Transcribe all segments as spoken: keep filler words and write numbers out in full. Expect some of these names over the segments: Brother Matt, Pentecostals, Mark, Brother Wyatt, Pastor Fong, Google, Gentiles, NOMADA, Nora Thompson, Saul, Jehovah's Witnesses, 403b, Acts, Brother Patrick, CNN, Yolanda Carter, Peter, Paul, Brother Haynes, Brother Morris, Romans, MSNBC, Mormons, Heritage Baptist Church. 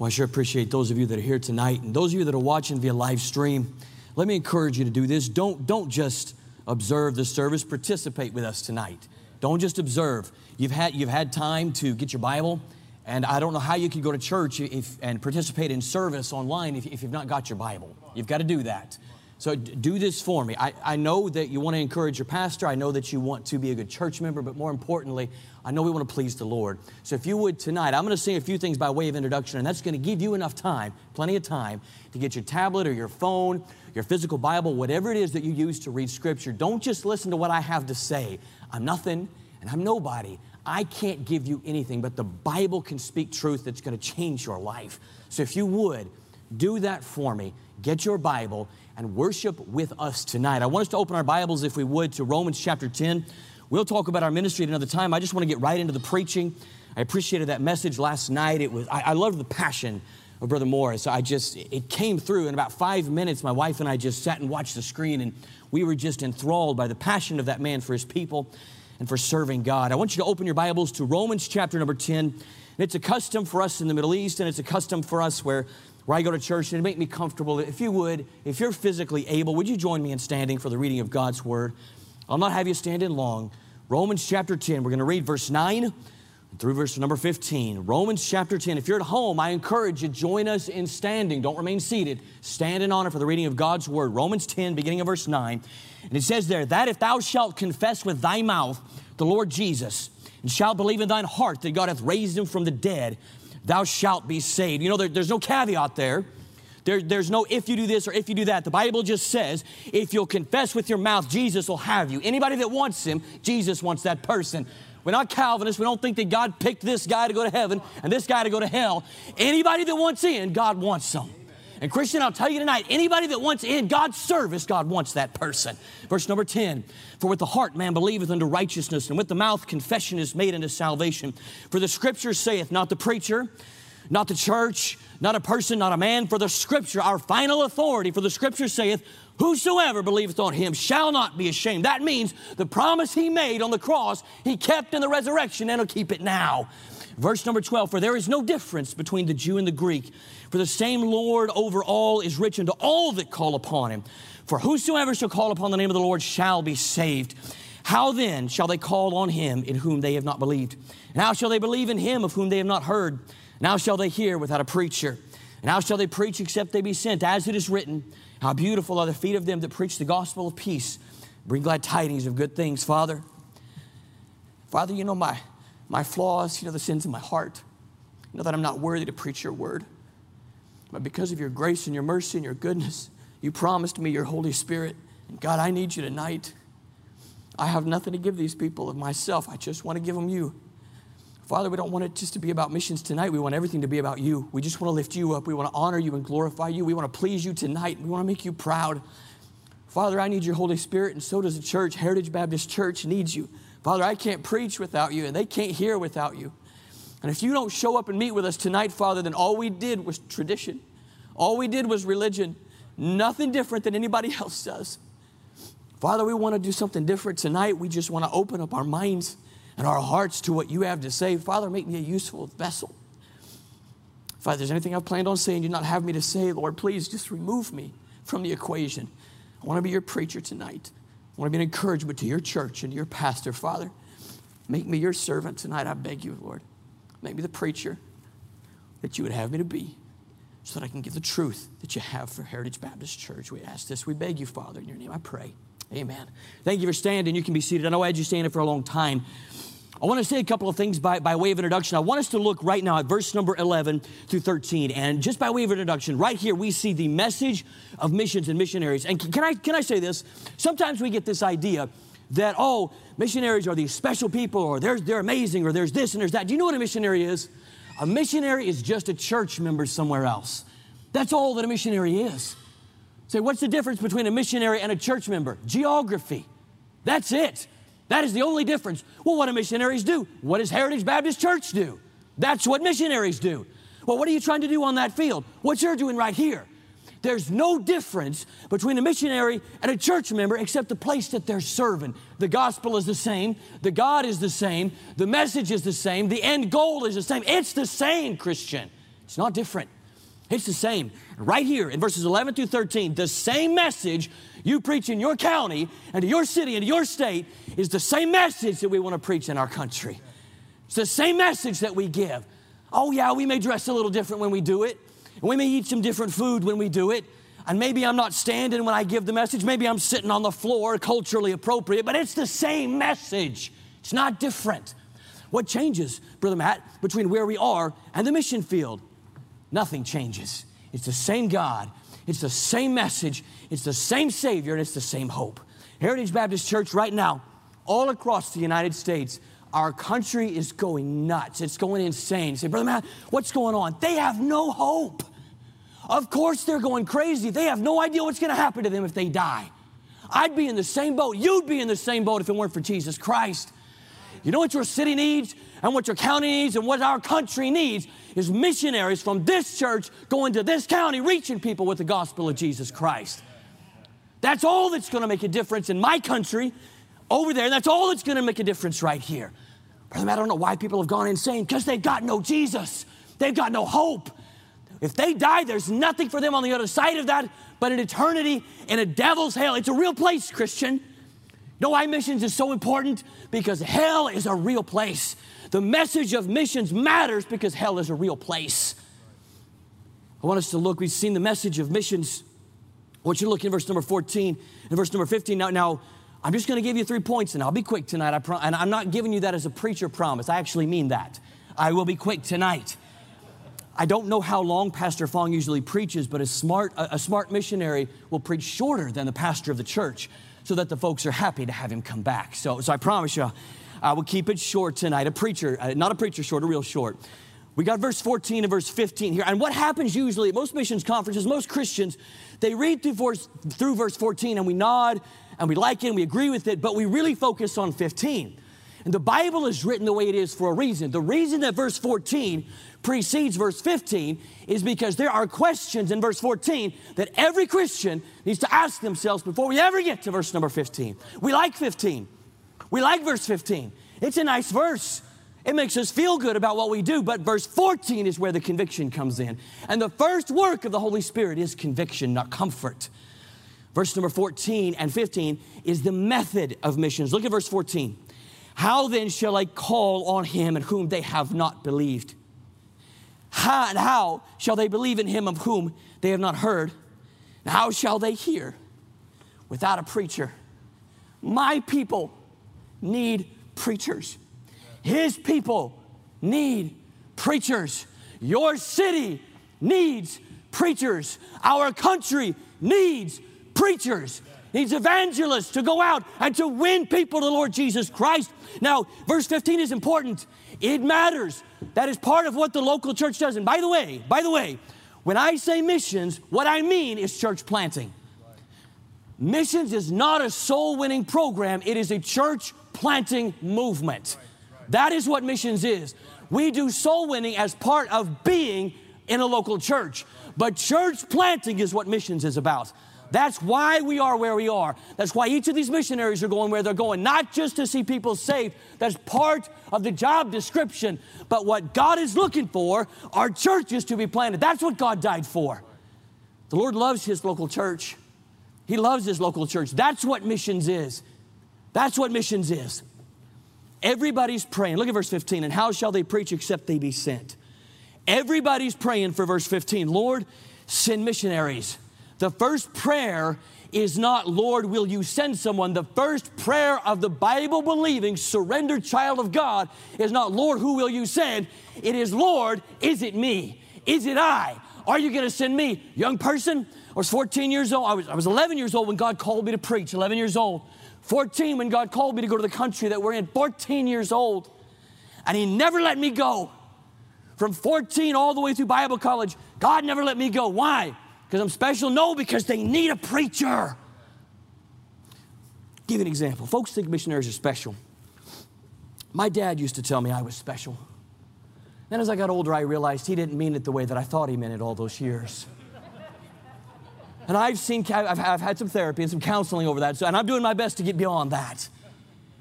Well, I sure appreciate those of you that are here tonight and those of you that are watching via live stream. Let me encourage you to do this. Don't, don't just observe the service. Participate with us tonight. Don't just observe. You've had, you've had time to get your Bible, and I don't know how you can go to church if, and participate in service online if, if you've not got your Bible. You've got to do that. So do this for me. I, I know that you want to encourage your pastor. I know that you want to be a good church member, but more importantly, I know we want to please the Lord. So if you would tonight, I'm going to sing a few things by way of introduction, and that's going to give you enough time, plenty of time, to get your tablet or your phone, your physical Bible, whatever it is that you use to read Scripture. Don't just listen to what I have to say. I'm nothing, and I'm nobody. I can't give you anything, but the Bible can speak truth that's going to change your life. So if you would, do that for me. Get your Bible and worship with us tonight. I want us to open our Bibles, if we would, to Romans chapter ten. We'll talk about our ministry at another time. I just want to get right into the preaching. I appreciated that message last night. It was I, I loved the passion of Brother Morris. I just, it came through in about five minutes. My wife and I just sat and watched the screen, and we were just enthralled by the passion of that man for his people and for serving God. I want you to open your Bibles to Romans chapter number ten. And it's a custom for us in the Middle East, and it's a custom for us where, where I go to church, and it'd make me comfortable. If you would, if you're physically able, would you join me in standing for the reading of God's Word? I'll not have you stand in long. Romans chapter ten, we're going to read verse nine through verse number fifteen. Romans chapter ten. If you're at home, I encourage you, join us in standing. Don't remain seated. Stand in honor for the reading of God's Word. Romans ten, beginning of verse nine. And it says there, that if thou shalt confess with thy mouth the Lord Jesus, and shalt believe in thine heart that God hath raised him from the dead, thou shalt be saved. You know, there, there's no caveat there. There, there's no if you do this or if you do that. The Bible just says, if you'll confess with your mouth, Jesus will have you. Anybody that wants him, Jesus wants that person. We're not Calvinists. We don't think that God picked this guy to go to heaven and this guy to go to hell. Anybody that wants in, God wants them. And Christian, I'll tell you tonight, anybody that wants in God's service, God wants that person. Verse number ten, for with the heart man believeth unto righteousness, and with the mouth confession is made unto salvation. For the Scripture saith, not the preacher, not the church, not a person, not a man, for the Scripture, our final authority, for the Scripture saith, whosoever believeth on him shall not be ashamed. That means the promise he made on the cross, he kept in the resurrection, and he'll keep it now. Verse number twelve, for there is no difference between the Jew and the Greek, for the same Lord over all is rich unto all that call upon him. For whosoever shall call upon the name of the Lord shall be saved. How then shall they call on him in whom they have not believed? And how shall they believe in him of whom they have not heard? And how shall they hear without a preacher? And how shall they preach except they be sent? As it is written, how beautiful are the feet of them that preach the gospel of peace. Bring glad tidings of good things, Father. Father, you know my, my flaws, you know the sins of my heart. You know that I'm not worthy to preach your word. But because of your grace and your mercy and your goodness, you promised me your Holy Spirit. And God, I need you tonight. I have nothing to give these people of myself. I just want to give them you. Father, we don't want it just to be about missions tonight. We want everything to be about you. We just want to lift you up. We want to honor you and glorify you. We want to please you tonight. We want to make you proud. Father, I need your Holy Spirit, and so does the church. Heritage Baptist Church needs you. Father, I can't preach without you, and they can't hear without you. And if you don't show up and meet with us tonight, Father, then all we did was tradition. All we did was religion. Nothing different than anybody else does. Father, we want to do something different tonight. We just want to open up our minds and our hearts to what you have to say. Father, make me a useful vessel. If there's anything I've planned on saying you'd not have me to say, Lord, please just remove me from the equation. I want to be your preacher tonight. I want to be an encouragement to your church and to your pastor. Father, make me your servant tonight, I beg you, Lord. Make me the preacher that you would have me to be, so that I can give the truth that you have for Heritage Baptist Church. We ask this, we beg you, Father, in your name I pray. Amen. Thank you for standing. You can be seated. I know I had you standing for a long time. I want to say a couple of things by, by way of introduction. I want us to look right now at verse number eleven through thirteen. And just by way of introduction, right here we see the message of missions and missionaries. And can I, can I say this? Sometimes we get this idea that, oh, missionaries are these special people, or they're, they're amazing, or there's this and there's that. Do you know what a missionary is? A missionary is just a church member somewhere else. That's all that a missionary is. Say, so what's the difference between a missionary and a church member? Geography. That's it. That is the only difference. Well, what do missionaries do? What does Heritage Baptist Church do? That's what missionaries do. Well, what are you trying to do on that field? What you're doing right here. There's no difference between a missionary and a church member except the place that they're serving. The gospel is the same. The God is the same. The message is the same. The end goal is the same. It's the same, Christian. It's not different. It's the same. Right here in verses eleven through thirteen, the same message you preach in your county and to your city and to your state is the same message that we want to preach in our country. It's the same message that we give. Oh yeah, we may dress a little different when we do it. And we may eat some different food when we do it. And maybe I'm not standing when I give the message. Maybe I'm sitting on the floor, culturally appropriate, but it's the same message. It's not different. What changes, Brother Matt, between where we are and the mission field? Nothing changes. It's the same God. It's the same message. It's the same Savior, and it's the same hope. Heritage Baptist Church right now, all across the United States, our country is going nuts. It's going insane. You say, Brother Matt, what's going on? They have no hope. Of course they're going crazy. They have no idea what's going to happen to them if they die. I'd be in the same boat. You'd be in the same boat if it weren't for Jesus Christ. You know what your city needs and what your county needs and what our country needs is missionaries from this church going to this county, reaching people with the gospel of Jesus Christ. That's all that's going to make a difference in my country over there. And that's all that's going to make a difference right here. Brother Matt, I don't know why people have gone insane, because they've got no Jesus. They've got no hope. If they die, there's nothing for them on the other side of that but an eternity in a devil's hell. It's a real place, Christian. You know why missions is so important? Because hell is a real place. The message of missions matters because hell is a real place. I want us to look. We've seen the message of missions. I want you to look in verse number fourteen and verse number fifteen. Now, now I'm just going to give you three points, and I'll be quick tonight. I pro- and I'm not giving you that as a preacher promise. I actually mean that. I will be quick tonight. I don't know how long Pastor Fong usually preaches, but a smart, a, a smart missionary will preach shorter than the pastor of the church so that the folks are happy to have him come back. So, so I promise you, I will keep it short tonight. A preacher, not a preacher short, a real short. We got verse fourteen and verse fifteen here. And what happens usually at most missions conferences, most Christians, they read through verse, through verse fourteen and we nod and we like it and we agree with it, but we really focus on fifteen. And the Bible is written the way it is for a reason. The reason that verse fourteen precedes verse fifteen is because there are questions in verse fourteen that every Christian needs to ask themselves before we ever get to verse number fifteen. We like fifteen. We like verse fifteen. It's a nice verse. It makes us feel good about what we do, but verse fourteen is where the conviction comes in. And the first work of the Holy Spirit is conviction, not comfort. Verse number fourteen and fifteen is the method of missions. Look at verse fourteen. How then shall I call on him in whom they have not believed? How and how shall they believe in him of whom they have not heard? And how shall they hear without a preacher? My people need preachers. His people need preachers. Your city needs preachers. Our country needs preachers. Needs evangelists to go out and to win people to the Lord Jesus Christ. Now, verse fifteen is important. It matters. That is part of what the local church does. And by the way, by the way, when I say missions, what I mean is church planting. Missions is not a soul-winning program. It is a church planting movement. That is what missions is. We do soul winning as part of being in a local church. But church planting is what missions is about. That's why we are where we are. That's why each of these missionaries are going where they're going, not just to see people saved. That's part of the job description. But what God is looking for are churches to be planted. That's what God died for. The Lord loves his local church. He loves his local church. That's what missions is. That's what missions is. Everybody's praying. Look at verse fifteen. And how shall they preach except they be sent? Everybody's praying for verse fifteen. Lord, send missionaries. The first prayer is not, Lord, will you send someone? The first prayer of the Bible-believing, surrendered child of God is not, Lord, who will you send? It is, Lord, is it me? Is it I? Are you going to send me? Young person, I was fourteen years old. I was, I was eleven years old when God called me to preach, eleven years old. fourteen when God called me to go to the country that we're in, fourteen years old. And he never let me go. From fourteen all the way through Bible college, God never let me go. Why? Because I'm special? No, because they need a preacher. I'll give you an example. Folks think missionaries are special. My dad used to tell me I was special. Then as I got older, I realized he didn't mean it the way that I thought he meant it all those years. And I've seen, I've, I've had some therapy and some counseling over that, so, and I'm doing my best to get beyond that.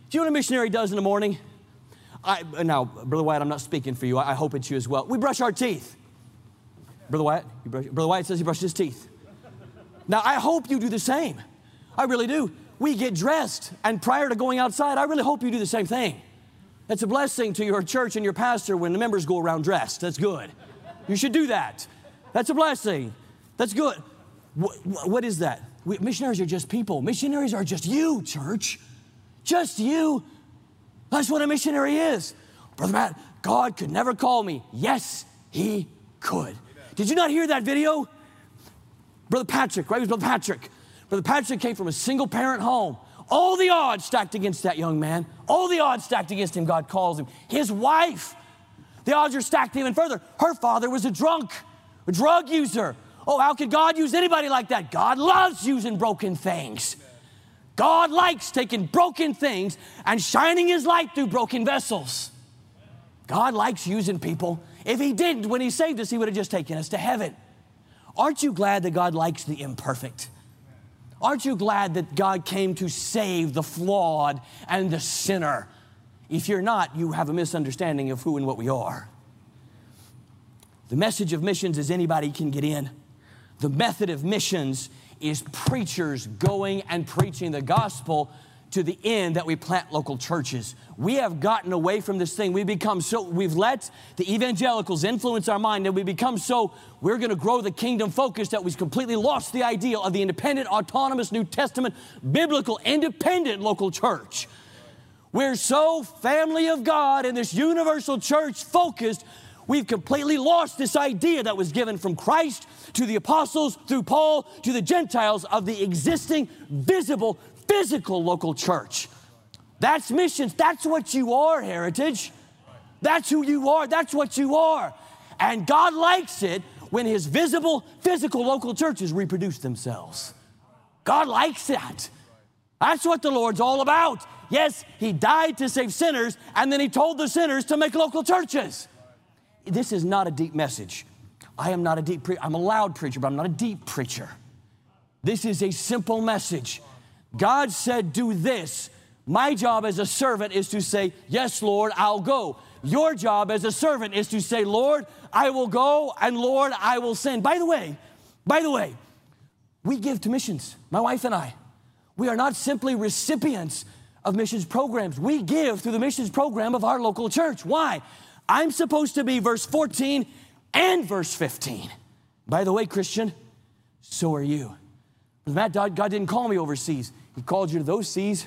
Do you know what a missionary does in the morning? I, now, Brother Wyatt, I'm not speaking for you. I, I hope it's you as well. We brush our teeth. Brother Wyatt, you brush, Brother Wyatt says he brushed his teeth. Now, I hope you do the same. I really do. We get dressed, and prior to going outside, I really hope you do the same thing. That's a blessing to your church and your pastor when the members go around dressed. That's good. You should do that. That's a blessing. That's good. What, what is that? We, missionaries are just people. Missionaries are just you, church. Just you. That's what a missionary is. Brother Matt, God could never call me. Yes, he could. Did you not hear that video? Brother Patrick, right? It was Brother Patrick. Brother Patrick came from a single-parent home. All the odds stacked against that young man. All the odds stacked against him. God calls him. His wife, the odds are stacked even further. Her father was a drunk, a drug user. Oh, how could God use anybody like that? God loves using broken things. God likes taking broken things and shining his light through broken vessels. God likes using people. If he didn't, when he saved us, he would have just taken us to heaven. Aren't you glad that God likes the imperfect? Aren't you glad that God came to save the flawed and the sinner? If you're not, you have a misunderstanding of who and what we are. The message of missions is anybody can get in. The method of missions is preachers going and preaching the gospel to the end that we plant local churches. We have gotten away from this thing. We become so, we've let the evangelicals influence our mind, and we become so, we're gonna grow the kingdom focus that we've completely lost the ideal of the independent, autonomous, New Testament, biblical, independent local church. We're so family of God in this universal church focused, we've completely lost this idea that was given from Christ to the apostles, through Paul, to the Gentiles of the existing, visible, physical local church. That's missions. That's what you are, Heritage. That's who you are. That's what you are. And God likes it when his visible, physical local churches reproduce themselves. God likes that. That's what the Lord's all about. Yes, he died to save sinners, and then he told the sinners to make local churches. This is not a deep message. I am not a deep preacher. I'm a loud preacher, but I'm not a deep preacher. This is a simple message. God said, do this. My job as a servant is to say, yes, Lord, I'll go. Your job as a servant is to say, Lord, I will go, and Lord, I will send. By the way, by the way, we give to missions, my wife and I. We are not simply recipients of missions programs. We give through the missions program of our local church. Why? I'm supposed to be verse fourteen and verse fifteen. By the way, Christian, so are you. Matt, God didn't call me overseas. He called you to those seas.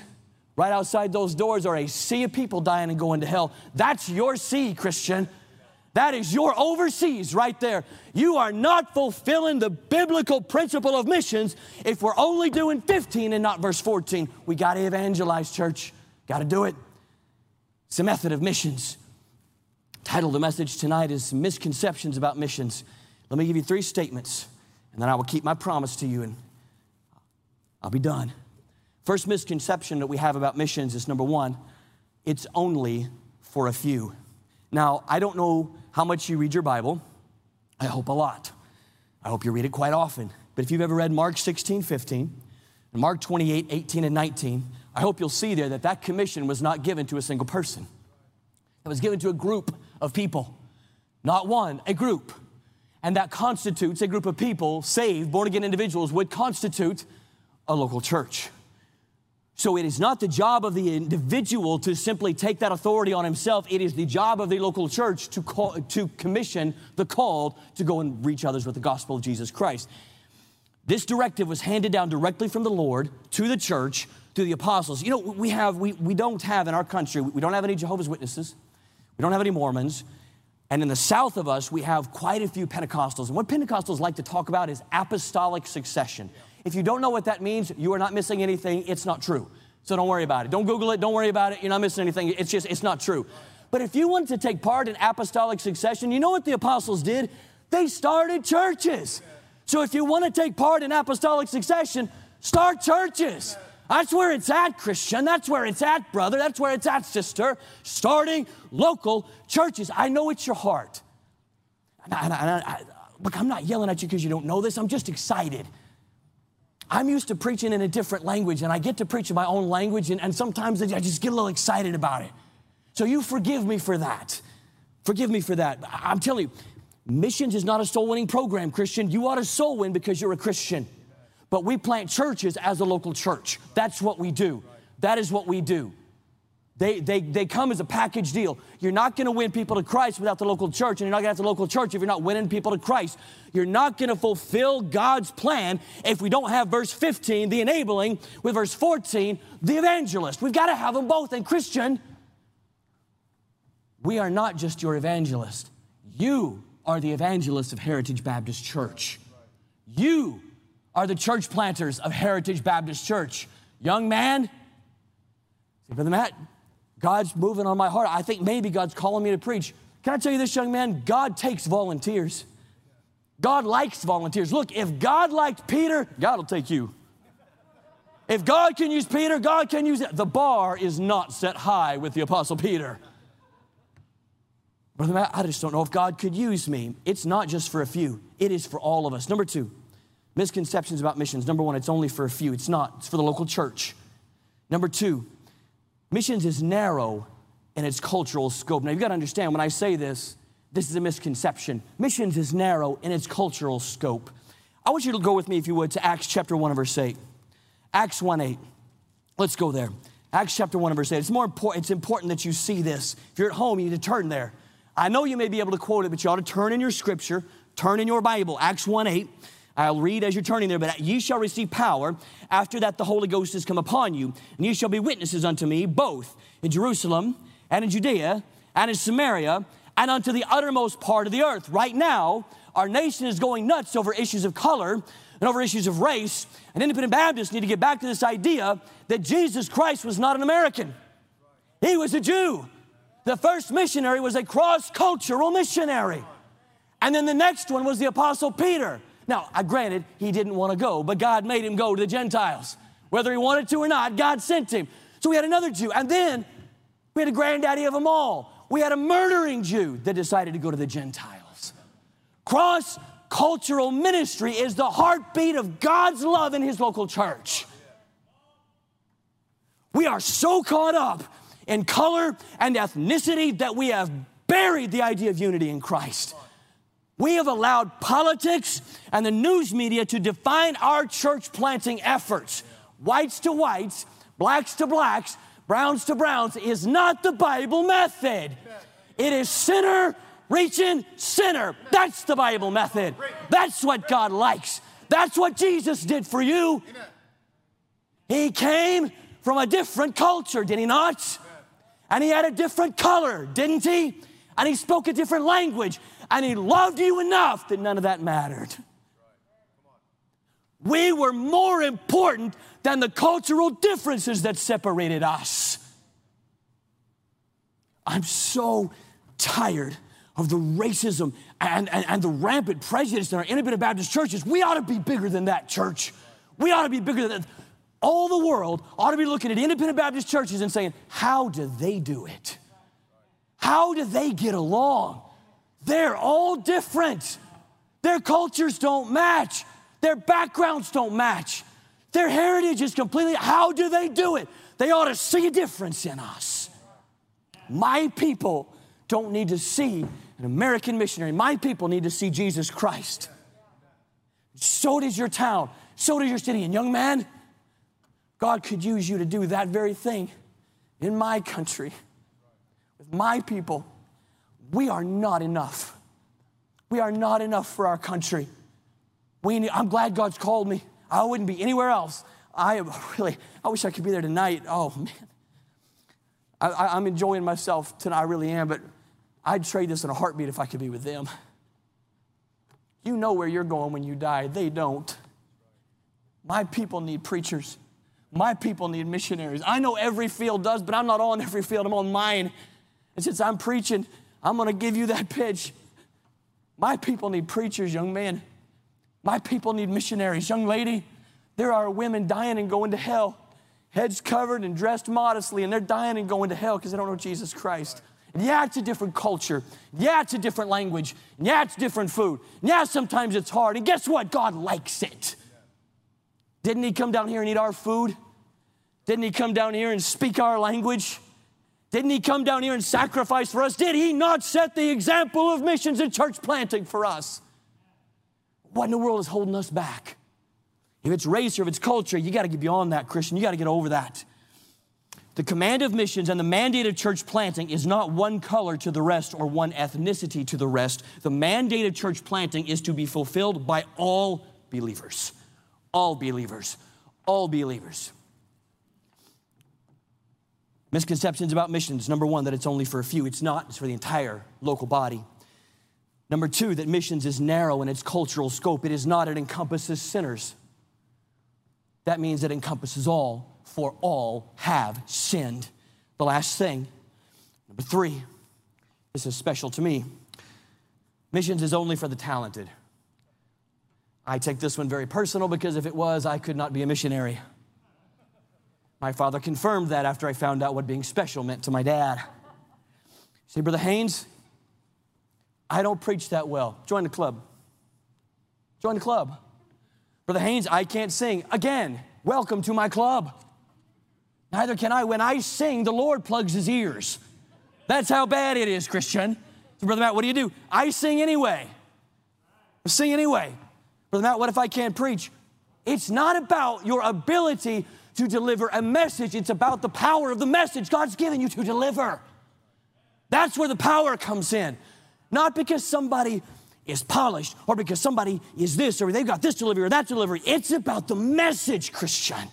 Right outside those doors are a sea of people dying and going to hell. That's your sea, Christian. That is your overseas right there. You are not fulfilling the biblical principle of missions if we're only doing fifteen and not verse fourteen. We got to evangelize, church. Got to do it. It's a method of missions. Title of the message tonight is Some Misconceptions About Missions. Let me give you three statements, and then I will keep my promise to you and I'll be done. First misconception that we have about missions is number one, it's only for a few. Now, I don't know how much you read your Bible. I hope a lot. I hope you read it quite often. But if you've ever read Mark sixteen, fifteen, and Mark twenty-eight, eighteen, and nineteen, I hope you'll see there that that commission was not given to a single person. It was given to a group of people. Not one, a group. And that constitutes a group of people, saved, born-again individuals, would constitute a local church. So it is not the job of the individual to simply take that authority on himself. It is the job of the local church to call, to commission the called to go and reach others with the gospel of Jesus Christ. This directive was handed down directly from the Lord to the church, to the apostles. You know, we have we, we don't have in our country, we don't have any Jehovah's Witnesses. We don't have any Mormons. And in the south of us, we have quite a few Pentecostals. And what Pentecostals like to talk about is apostolic succession. If you don't know what that means, you are not missing anything. It's not true. So don't worry about it. Don't Google it. Don't worry about it. You're not missing anything. It's just, it's not true. But if you want to take part in apostolic succession, you know what the apostles did? They started churches. So if you want to take part in apostolic succession, start churches. That's where it's at, Christian. That's where it's at, brother. That's where it's at, sister. Starting local churches. I know it's your heart. And I, and I, and I, look, I'm not yelling at you because you don't know this. I'm just excited. I'm used to preaching in a different language, and I get to preach in my own language, and, and sometimes I just get a little excited about it. So you forgive me for that. Forgive me for that. I'm telling you, Missions is not a soul winning program, Christian. You ought to soul win because you're a Christian. But we plant churches as a local church. That's what we do. That is what we do. They, they, they come as a package deal. You're not going to win people to Christ without the local church, and you're not going to have the local church if you're not winning people to Christ. You're not going to fulfill God's plan if we don't have verse fifteen, the enabling, with verse fourteen, the evangelist. We've got to have them both. And Christian, we are not just your evangelist. You are the evangelists of Heritage Baptist Church. You are the church planters of Heritage Baptist Church. Young man, say, Brother Matt, God's moving on my heart. I think maybe God's calling me to preach. Can I tell you this, young man? God takes volunteers. God likes volunteers. Look, if God liked Peter, God will take you. If God can use Peter, God can use it. The bar is not set high with the Apostle Peter. Brother Matt, I just don't know if God could use me. It's not just for a few. It is for all of us. Number two, misconceptions about missions. Number one, it's only for a few. It's not. It's for the local church. Number two, missions is narrow in its cultural scope. Now, you've got to understand, when I say this, this is a misconception. Missions is narrow in its cultural scope. I want you to go with me, if you would, to Acts chapter one and verse eight. Acts one eight. Let's go there. Acts chapter one and verse eight. It's more important. It's important that you see this. If you're at home, you need to turn there. I know you may be able to quote it, but you ought to turn in your scripture, turn in your Bible. Acts one eight. I'll read as you're turning there, but ye shall receive power. After that, the Holy Ghost is come upon you, and ye shall be witnesses unto me, both in Jerusalem and in Judea and in Samaria and unto the uttermost part of the earth. Right now, our nation is going nuts over issues of color and over issues of race, and independent Baptists need to get back to this idea that Jesus Christ was not an American. He was a Jew. The first missionary was a cross-cultural missionary. And then the next one was the Apostle Peter. Now, granted, he didn't want to go, but God made him go to the Gentiles. Whether he wanted to or not, God sent him. So we had another Jew, and then we had a granddaddy of them all. We had a murdering Jew that decided to go to the Gentiles. Cross-cultural ministry is the heartbeat of God's love in his local church. We are so caught up in color and ethnicity that we have buried the idea of unity in Christ. We have allowed politics and the news media to define our church planting efforts. Whites to whites, blacks to blacks, browns to browns is not the Bible method. It is sinner reaching sinner. That's the Bible method. That's what God likes. That's what Jesus did for you. He came from a different culture, did he not? And he had a different color, didn't he? And he spoke a different language. And he loved you enough that none of that mattered. We were more important than the cultural differences that separated us. I'm so tired of the racism and, and, and the rampant prejudice in our independent Baptist churches. We ought to be bigger than that, church. We ought to be bigger than that. All the world ought to be looking at independent Baptist churches and saying, how do they do it? How do they get along? They're all different. Their cultures don't match. Their backgrounds don't match. Their heritage is completely, how do they do it? They ought to see a difference in us. My people don't need to see an American missionary. My people need to see Jesus Christ. So does your town. So does your city. And young man, God could use you to do that very thing in my country, with my people. We are not enough. We are not enough for our country. We need, I'm glad God's called me. I wouldn't be anywhere else. I am really, I wish I could be there tonight. Oh, man. I, I, I'm enjoying myself tonight. I really am, but I'd trade this in a heartbeat if I could be with them. You know where you're going when you die. They don't. My people need preachers. My people need missionaries. I know every field does, but I'm not on every field. I'm on mine. And since I'm preaching, I'm going to give you that pitch. My people need preachers, young man. My people need missionaries. Young lady, there are women dying and going to hell, heads covered and dressed modestly, and they're dying and going to hell because they don't know Jesus Christ. And yeah, it's a different culture. Yeah, it's a different language. Yeah, it's different food. Yeah, sometimes it's hard. And guess what? God likes it. Didn't he come down here and eat our food? Didn't he come down here and speak our language? Didn't he come down here and sacrifice for us? Did he not set the example of missions and church planting for us? What in the world is holding us back? If it's race or if it's culture, you got to get beyond that, Christian. You got to get over that. The command of missions and the mandate of church planting is not one color to the rest or one ethnicity to the rest. The mandate of church planting is to be fulfilled by all believers. All believers. All believers. Misconceptions about missions. Number one, that it's only for a few. It's not. It's for the entire local body. Number two, that missions is narrow in its cultural scope. It is not. It encompasses sinners. That means it encompasses all. For all have sinned. The last thing, number three, this is special to me. Missions is only for the talented. I take this one very personal because if it was, I could not be a missionary. My father confirmed that after I found out what being special meant to my dad. See, Brother Haynes, I don't preach that well. Join the club. Join the club. Brother Haynes, I can't sing. Again, welcome to my club. Neither can I. When I sing, the Lord plugs his ears. That's how bad it is, Christian. So, Brother Matt, what do you do? I sing anyway. I sing anyway. Brother Matt, what if I can't preach? It's not about your ability to deliver a message. It's about the power of the message God's given you to deliver. That's where the power comes in. Not because somebody is polished or because somebody is this or they've got this delivery or that delivery. It's about the message, Christian.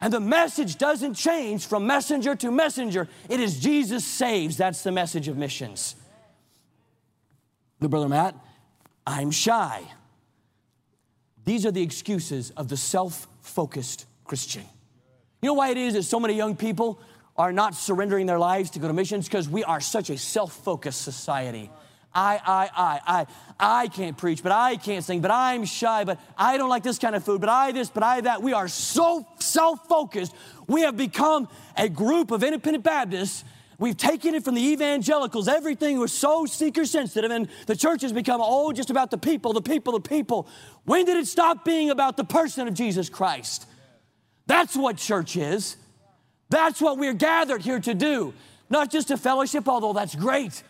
And the message doesn't change from messenger to messenger. It is Jesus saves. That's the message of missions. But Brother Matt, I'm shy. These are the excuses of the self-focused Christian. You know why it is that so many young people are not surrendering their lives to go to missions? Because we are such a self-focused society. I, I, I, I, I can't preach, but I can't sing, but I'm shy, but I don't like this kind of food, but I this, but I that. We are so self-focused. We have become a group of independent Baptists. We've taken it from the evangelicals. Everything was so seeker-sensitive, and the church has become all just about the people, the people, the people. When did it stop being about the person of Jesus Christ? That's what church is. That's what we're gathered here to do. Not just a fellowship, although that's great.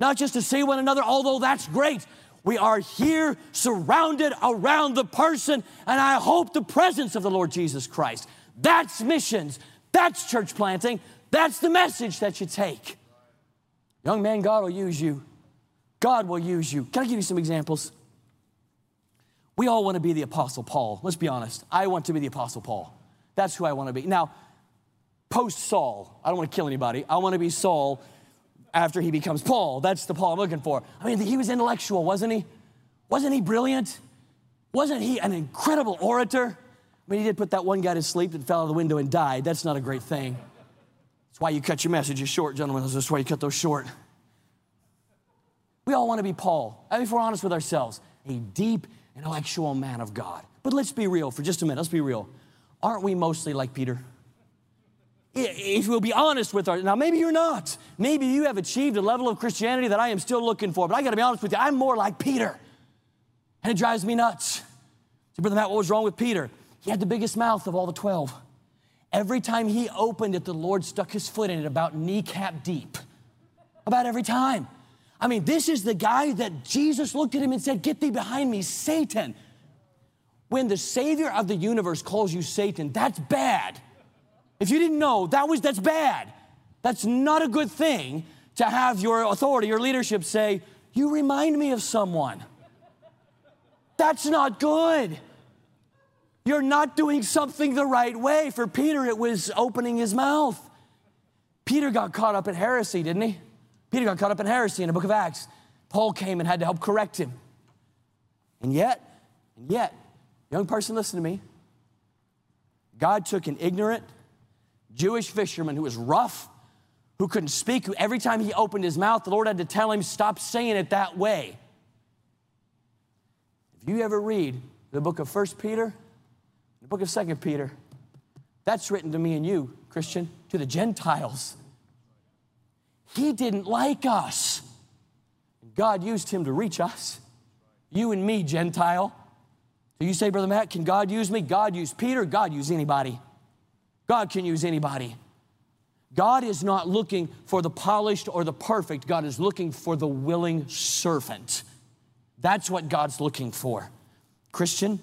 Not just to see one another, although that's great. We are here surrounded around the person, and I hope the presence of the Lord Jesus Christ. That's missions. That's church planting. That's the message that you take. Young man, God will use you. God will use you. Can I give you some examples? We all want to be the Apostle Paul. Let's be honest. I want to be the Apostle Paul. That's who I want to be. Now, post-Saul, I don't want to kill anybody. I want to be Saul after he becomes Paul. That's the Paul I'm looking for. I mean, he was intellectual, wasn't he? Wasn't he brilliant? Wasn't he an incredible orator? I mean, he did put that one guy to sleep that fell out of the window and died. That's not a great thing. That's why you cut your messages short, gentlemen. That's why you cut those short. We all want to be Paul. I mean, if we're honest with ourselves, a deep, intellectual man of God. But let's be real for just a minute. Let's be real. Aren't we mostly like Peter? If we'll be honest with our, now maybe you're not. Maybe you have achieved a level of Christianity that I am still looking for, but I gotta be honest with you, I'm more like Peter. And it drives me nuts. So Brother Matt, what was wrong with Peter? He had the biggest mouth of all the twelve. Every time he opened it, the Lord stuck his foot in it about kneecap deep. About every time. I mean, this is the guy that Jesus looked at him and said, "Get thee behind me, Satan." When the Savior of the universe calls you Satan, that's bad. If you didn't know, that was that's bad. That's not a good thing to have your authority, your leadership say, "You remind me of someone." That's not good. You're not doing something the right way. For Peter, it was opening his mouth. Peter got caught up in heresy, didn't he? Peter got caught up in heresy in the book of Acts. Paul came and had to help correct him. And yet, and yet, young person, listen to me. God took an ignorant Jewish fisherman who was rough, who couldn't speak, who every time he opened his mouth, the Lord had to tell him, "Stop saying it that way." If you ever read the book of First Peter, the book of Second Peter, that's written to me and you, Christian, to the Gentiles. He didn't like us. God used him to reach us. You and me, Gentile. So you say, "Brother Matt, can God use me?" God used Peter. God used anybody. God can use anybody. God is not looking for the polished or the perfect. God is looking for the willing servant. That's what God's looking for. Christian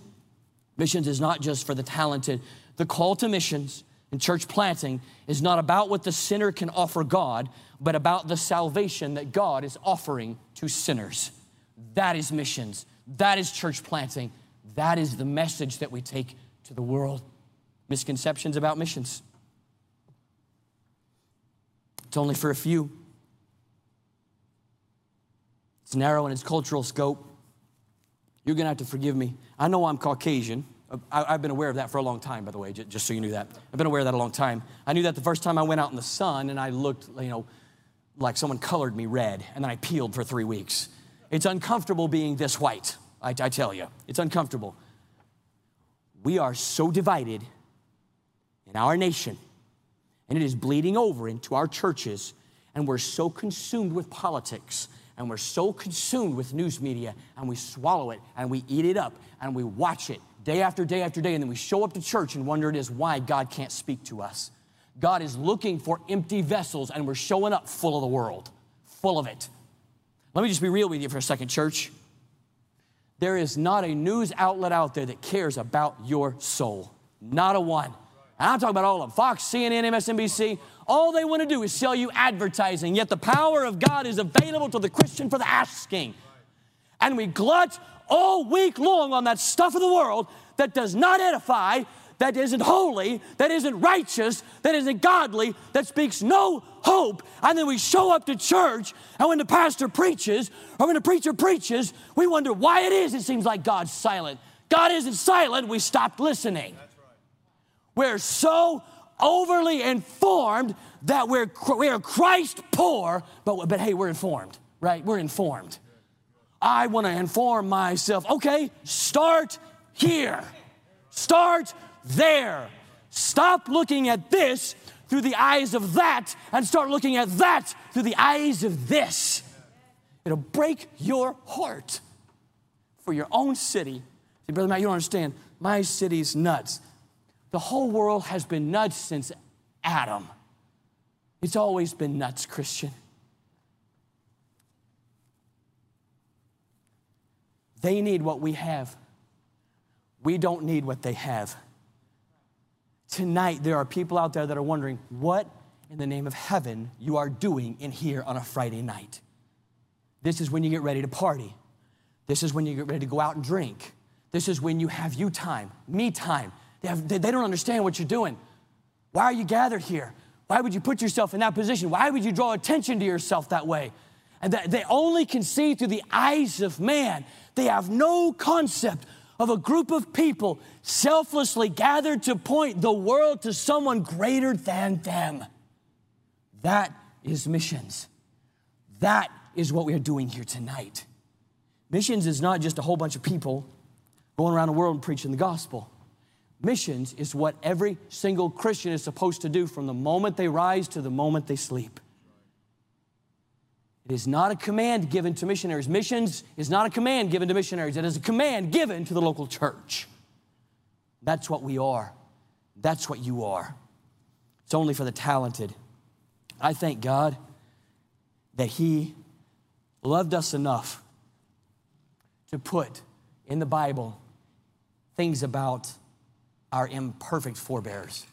missions is not just for the talented. The call to missions and church planting is not about what the sinner can offer God, but about the salvation that God is offering to sinners. That is missions. That is church planting. That is the message that we take to the world. Misconceptions about missions. It's only for a few. It's narrow in its cultural scope. You're gonna have to forgive me. I know I'm Caucasian. I've been aware of that for a long time, by the way, just so you knew that. I've been aware of that a long time. I knew that the first time I went out in the sun and I looked, you know, like someone colored me red, and then I peeled for three weeks. It's uncomfortable being this white, I, I tell you. It's uncomfortable. We are so divided in our nation, and it is bleeding over into our churches, and we're so consumed with politics, and we're so consumed with news media, and we swallow it, and we eat it up, and we watch it day after day after day, and then we show up to church and wonder it is why God can't speak to us. God is looking for empty vessels, and we're showing up full of the world, full of it. Let me just be real with you for a second, church. There is not a news outlet out there that cares about your soul. Not a one. And I'm talking about all of them. Fox, C N N, M S N B C. All they want to do is sell you advertising, yet the power of God is available to the Christian for the asking. And we glut all week long on that stuff of the world that does not edify, that isn't holy, that isn't righteous, that isn't godly, that speaks no hope. And then we show up to church, and when the pastor preaches, or when the preacher preaches, we wonder why it is it seems like God's silent. God isn't silent, we stopped listening. That's right. We're so overly informed that we're we are Christ poor, but, but hey, we're informed, right? We're informed. I want to inform myself. Okay, start here. Start there. Stop looking at this through the eyes of that and start looking at that through the eyes of this. It'll break your heart for your own city. See, Brother Matt, you don't understand. My city's nuts. The whole world has been nuts since Adam. It's always been nuts, Christian. They need what we have. We don't need what they have. Tonight, there are people out there that are wondering what in the name of heaven you are doing in here on a Friday night. This is when you get ready to party. This is when you get ready to go out and drink. This is when you have you time, me time. They, have, they don't understand what you're doing. Why are you gathered here? Why would you put yourself in that position? Why would you draw attention to yourself that way? And that they only can see through the eyes of man. They have no concept of a group of people selflessly gathered to point the world to someone greater than them. That is missions. That is what we are doing here tonight. Missions is not just a whole bunch of people going around the world and preaching the gospel. Missions is what every single Christian is supposed to do from the moment they rise to the moment they sleep. It is not a command given to missionaries. Missions is not a command given to missionaries. It is a command given to the local church. That's what we are. That's what you are. It's only for the talented. I thank God that He loved us enough to put in the Bible things about our imperfect forebears.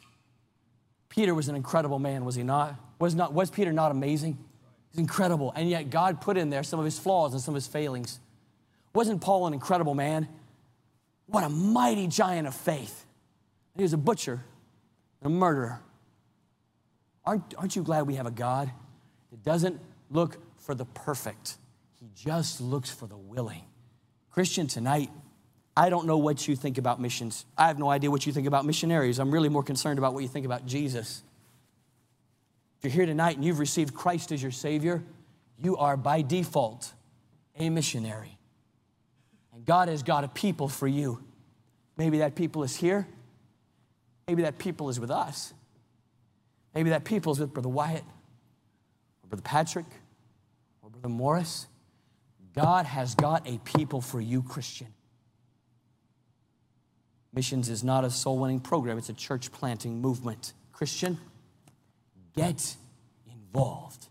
Peter was an incredible man, was he not? Was not, was Peter not amazing? It's incredible, and yet God put in there some of his flaws and some of his failings. Wasn't Paul an incredible man? What a mighty giant of faith. And he was a butcher and a murderer. Aren't, aren't you glad we have a God that doesn't look for the perfect? He just looks for the willing. Christian, tonight, I don't know what you think about missions. I have no idea what you think about missionaries. I'm really more concerned about what you think about Jesus. If you're here tonight and you've received Christ as your Savior, you are by default a missionary. And God has got a people for you. Maybe that people is here. Maybe that people is with us. Maybe that people is with Brother Wyatt, or Brother Patrick, or Brother Morris. God has got a people for you, Christian. Missions is not a soul-winning program. It's a church-planting movement. Christian, Get involved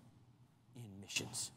in missions.